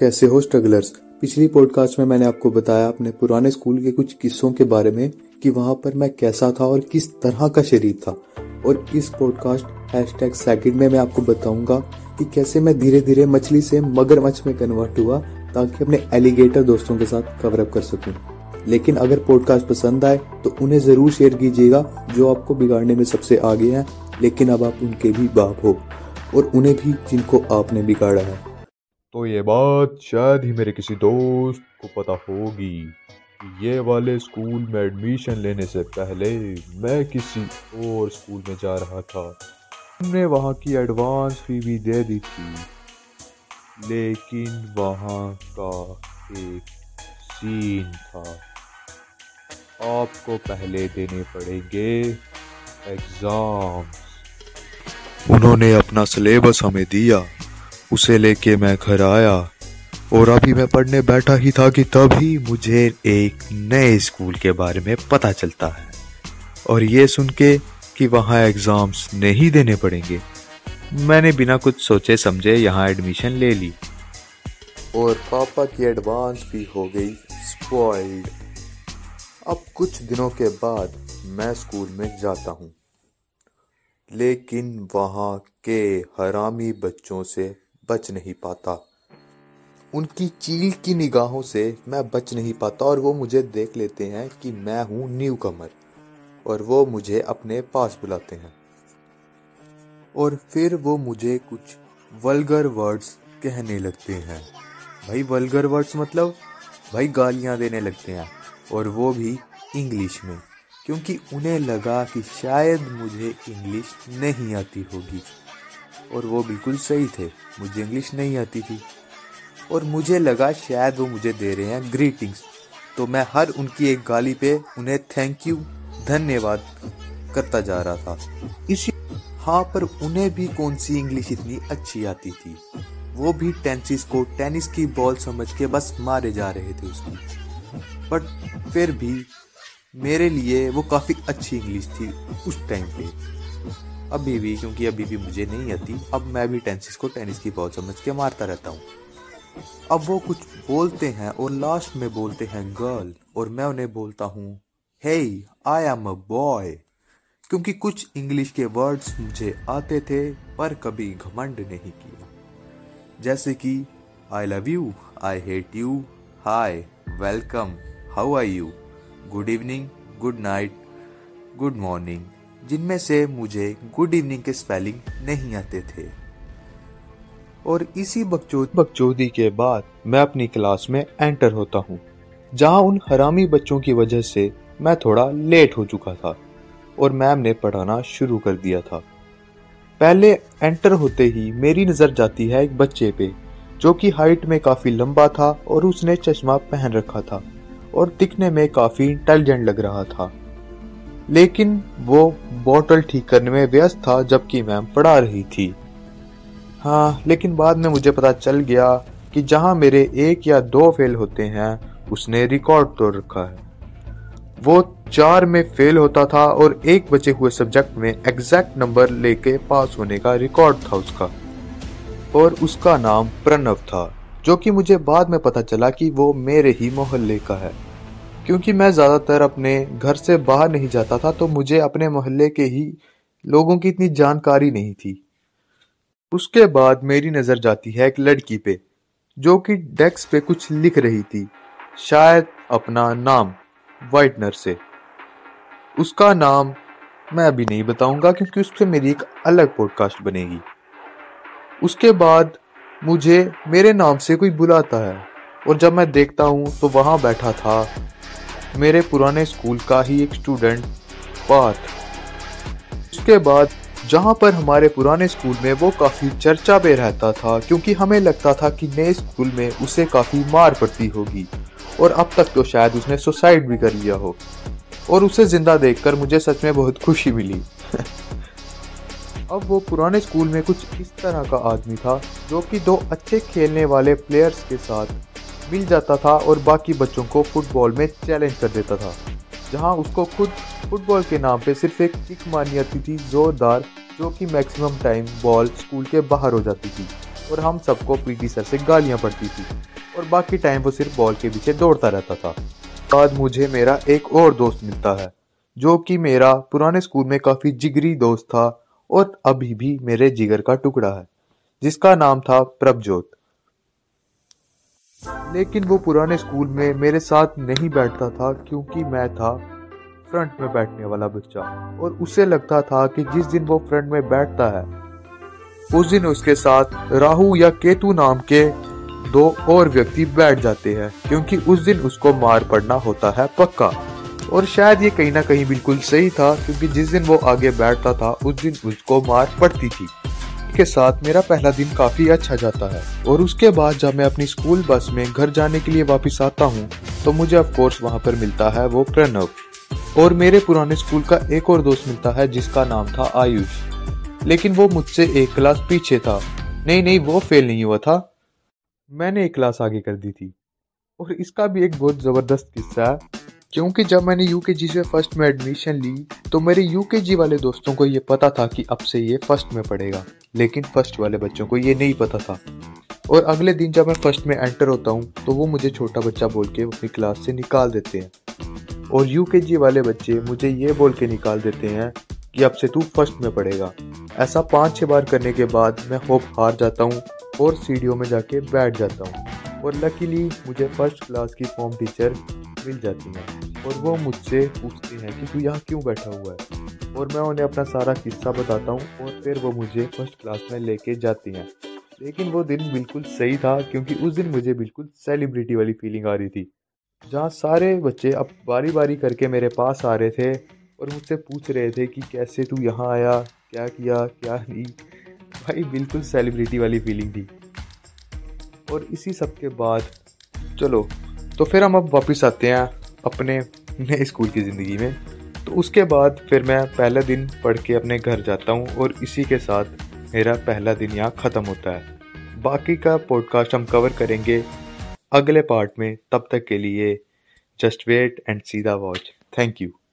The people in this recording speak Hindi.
कैसे हो स्ट्रगलर्स। पिछली पॉडकास्ट में मैंने आपको बताया अपने पुराने स्कूल के कुछ किस्सों के बारे में कि वहां पर मैं कैसा था और किस तरह का शरीर था। और इस पॉडकास्ट #2 में मैं आपको बताऊंगा कि कैसे मैं धीरे धीरे मछली से मगरमच्छ में कन्वर्ट हुआ ताकि अपने एलिगेटर दोस्तों के साथ कवरअप कर सकूं। लेकिन अगर पॉडकास्ट पसंद आए तो उन्हें जरूर शेयर कीजिएगा जो आपको बिगाड़ने में सबसे आगे हैं, लेकिन अब आप उनके भी बाप हो और उन्हें भी जिनको आपने बिगाड़ा है। तो ये बात शायद ही मेरे किसी दोस्त को पता होगी कि ये वाले स्कूल में एडमिशन लेने से पहले मैं किसी और स्कूल में जा रहा था। हमने वहाँ की एडवांस फी भी दे दी थी, लेकिन वहाँ का एक सीन था। आपको पहले देने पड़ेंगे एग्ज़ाम्स। उन्होंने अपना सिलेबस हमें दिया, उसे लेके मैं घर आया और अभी मैं पढ़ने बैठा ही था कि तभी मुझे एक नए स्कूल के बारे में पता चलता है। और ये सुन के कि वहाँ एग्ज़ाम्स नहीं देने पड़ेंगे, मैंने बिना कुछ सोचे समझे यहाँ एडमिशन ले ली और पापा की एडवांस भी हो गई स्पॉइल्ड। अब कुछ दिनों के बाद मैं स्कूल में जाता हूँ, लेकिन वहाँ के हरामी बच्चों से बच नहीं पाता। उनकी चील की निगाहों से मैं बच नहीं पाता और वो मुझे देख लेते हैं कि मैं हूँ न्यूकमर और वो मुझे अपने पास बुलाते हैं और फिर वो मुझे कुछ वल्गर वर्ड्स कहने लगते हैं। भाई वल्गर वर्ड्स मतलब भाई गालियाँ देने लगते हैं, और वो भी इंग्लिश में, क्योंकि उन्हें लगा कि शायद मुझे इंग्लिश नहीं आती होगी। और वो बिल्कुल सही थे, मुझे इंग्लिश नहीं आती थी और मुझे लगा शायद वो मुझे दे रहे हैं ग्रीटिंग्स। तो मैं हर उनकी एक गाली पे उन्हें थैंक यू धन्यवाद करता जा रहा था। इसी हाँ पर उन्हें भी कौन सी इंग्लिश इतनी अच्छी आती थी। वो भी टेनिस को टेनिस की बॉल समझ के बस मारे जा रहे थे उसमें, बट फिर भी मेरे लिए वो काफ़ी अच्छी इंग्लिश थी उस टाइम पे। अभी भी, क्योंकि अभी भी मुझे नहीं आती, अब मैं भी टेनिस को टेनिस की बॉल समझ के मारता रहता हूँ। अब वो कुछ बोलते हैं और लास्ट में बोलते हैं गर्ल, और मैं उन्हें बोलता हूँ हेय आई एम अ बॉय, क्योंकि कुछ इंग्लिश के वर्ड्स मुझे आते थे पर कभी घमंड नहीं किया, जैसे कि I love you, I hate you, hi, welcome, how are you, good evening, good night, good morning, जिनमें से मुझे गुड इवनिंग के स्पेलिंग नहीं आते थे। और इसी बकचोदी के बाद मैं अपनी क्लास में एंटर होता हूँ, जहाँ उन हरामी बच्चों की वजह से मैं थोड़ा लेट हो चुका था और मैम ने पढ़ाना शुरू कर दिया था। पहले एंटर होते ही मेरी नज़र जाती है एक बच्चे पे जो कि हाइट में काफ़ी लंबा था और उसने चश्मा पहन रखा था और दिखने में काफ़ी इंटेलिजेंट लग रहा था, लेकिन वो बोतल ठीक करने में व्यस्त था जबकि मैम पढ़ा रही थी। हाँ, लेकिन बाद में मुझे पता चल गया कि जहाँ मेरे 1 या 2 फेल होते हैं उसने रिकॉर्ड तोड़ रखा है। वो 4 में फेल होता था और 1 बचे हुए सब्जेक्ट में एग्जैक्ट नंबर लेके पास होने का रिकॉर्ड था उसका, और उसका नाम प्रणव था, जो कि मुझे बाद में पता चला कि वो मेरे ही मोहल्ले का है। क्योंकि मैं ज़्यादातर अपने घर से बाहर नहीं जाता था तो मुझे अपने मोहल्ले के ही लोगों की इतनी जानकारी नहीं थी। उसके बाद मेरी नज़र जाती है एक लड़की पे जो कि डेस्क पे कुछ लिख रही थी, शायद अपना नाम वाइटनर से। उसका नाम मैं अभी नहीं बताऊंगा क्योंकि उस पर मेरी एक अलग पॉडकास्ट बनेगी। उसके बाद मुझे मेरे नाम से कोई बुलाता है और जब मैं देखता हूँ तो वहाँ बैठा था मेरे पुराने स्कूल का ही एक स्टूडेंट पार्थ। उसके बाद जहाँ पर हमारे पुराने स्कूल में वो काफ़ी चर्चा पे रहता था, क्योंकि हमें लगता था कि नए स्कूल में उसे काफ़ी मार पड़ती होगी और अब तक तो शायद उसने सुसाइड भी कर लिया हो, और उसे जिंदा देखकर मुझे सच में बहुत खुशी मिली। अब वो पुराने स्कूल में कुछ इस तरह का आदमी था जो कि 2 अच्छे खेलने वाले प्लेयर्स के साथ मिल जाता था और बाकी बच्चों को फुटबॉल में चैलेंज कर देता था, जहां उसको खुद फुटबॉल के नाम पे सिर्फ एक किक मारनी आती थी जोरदार, जो कि मैक्सिमम टाइम बॉल स्कूल के बाहर हो जाती थी। और हम सबको पीटी सर से गालियाँ पड़ती थी और बाकी टाइम वो सिर्फ बॉल के पीछे दौड़ता रहता था। बाद मुझे मेरा एक और दोस्त मिलता है जो कि मेरा पुराने स्कूल में काफ़ी जिगरी दोस्त था और अभी भी मेरे जिगर का टुकड़ा है, जिसका नाम था प्रभजोत। लेकिन वो पुराने स्कूल में मेरे साथ नहीं बैठता था क्योंकि मैं था फ्रंट में बैठने वाला बच्चा और उसे लगता था कि जिस दिन वो फ्रंट में बैठता है उस दिन उसके साथ राहु या केतु नाम के दो और व्यक्ति बैठ जाते हैं क्योंकि उस दिन उसको मार पड़ना होता है पक्का। और शायद ये कहीं ना कहीं बिल्कुल सही था क्योंकि जिस दिन वो आगे बैठता था उस दिन उसको मार पड़ती थी। इसके साथ मेरा पहला दिन काफ़ी अच्छा जाता है और उसके बाद जब मैं अपनी स्कूल बस में घर जाने के लिए वापस आता हूँ तो मुझे ऑफ कोर्स वहाँ पर मिलता है वो प्रणव और मेरे पुराने स्कूल का एक और दोस्त मिलता है जिसका नाम था आयुष। लेकिन वो मुझसे एक क्लास पीछे था। नहीं, वो फेल नहीं हुआ था, मैंने एक क्लास आगे कर दी थी। और इसका भी एक बहुत ज़बरदस्त किस्सा है क्योंकि जब मैंने यूकेजी से फर्स्ट में एडमिशन ली तो मेरे यूकेजी वाले दोस्तों को ये पता था कि अब से ये फर्स्ट में पढ़ेगा, लेकिन फर्स्ट वाले बच्चों को ये नहीं पता था। और अगले दिन जब मैं फर्स्ट में एंटर होता हूँ तो वो मुझे छोटा बच्चा बोल के अपनी क्लास से निकाल देते हैं और यूकेजी वाले बच्चे मुझे ये बोल के निकाल देते हैं कि अब से तू फर्स्ट में पढ़ेगा। ऐसा 5-6 बार करने के बाद मैं होप हार जाता हूँ और सीढ़ियों में जाके बैठ जाता हूँ और लकीली मुझे फर्स्ट क्लास की फॉर्म टीचर मिल जाती है और वो मुझसे पूछते हैं कि तू यहाँ क्यों बैठा हुआ है और मैं उन्हें अपना सारा किस्सा बताता हूँ और फिर वो मुझे फर्स्ट क्लास में लेके जाती हैं। लेकिन वो दिन बिल्कुल सही था क्योंकि उस दिन मुझे बिल्कुल सेलिब्रिटी वाली फीलिंग आ रही थी, जहाँ सारे बच्चे अब बारी बारी करके मेरे पास आ रहे थे और मुझसे पूछ रहे थे कि कैसे तू यहाँ आया, क्या किया क्या नहीं। भाई बिल्कुल सेलिब्रिटी वाली फीलिंग थी। और इसी सब के बाद चलो तो फिर हम अब वापस आते हैं अपने नए स्कूल की ज़िंदगी में। तो उसके बाद फिर मैं पहला दिन पढ़ के अपने घर जाता हूँ और इसी के साथ मेरा पहला दिन यहाँ ख़त्म होता है। बाकी का पॉडकास्ट हम कवर करेंगे अगले पार्ट में, तब तक के लिए just wait and see the watch. Thank you.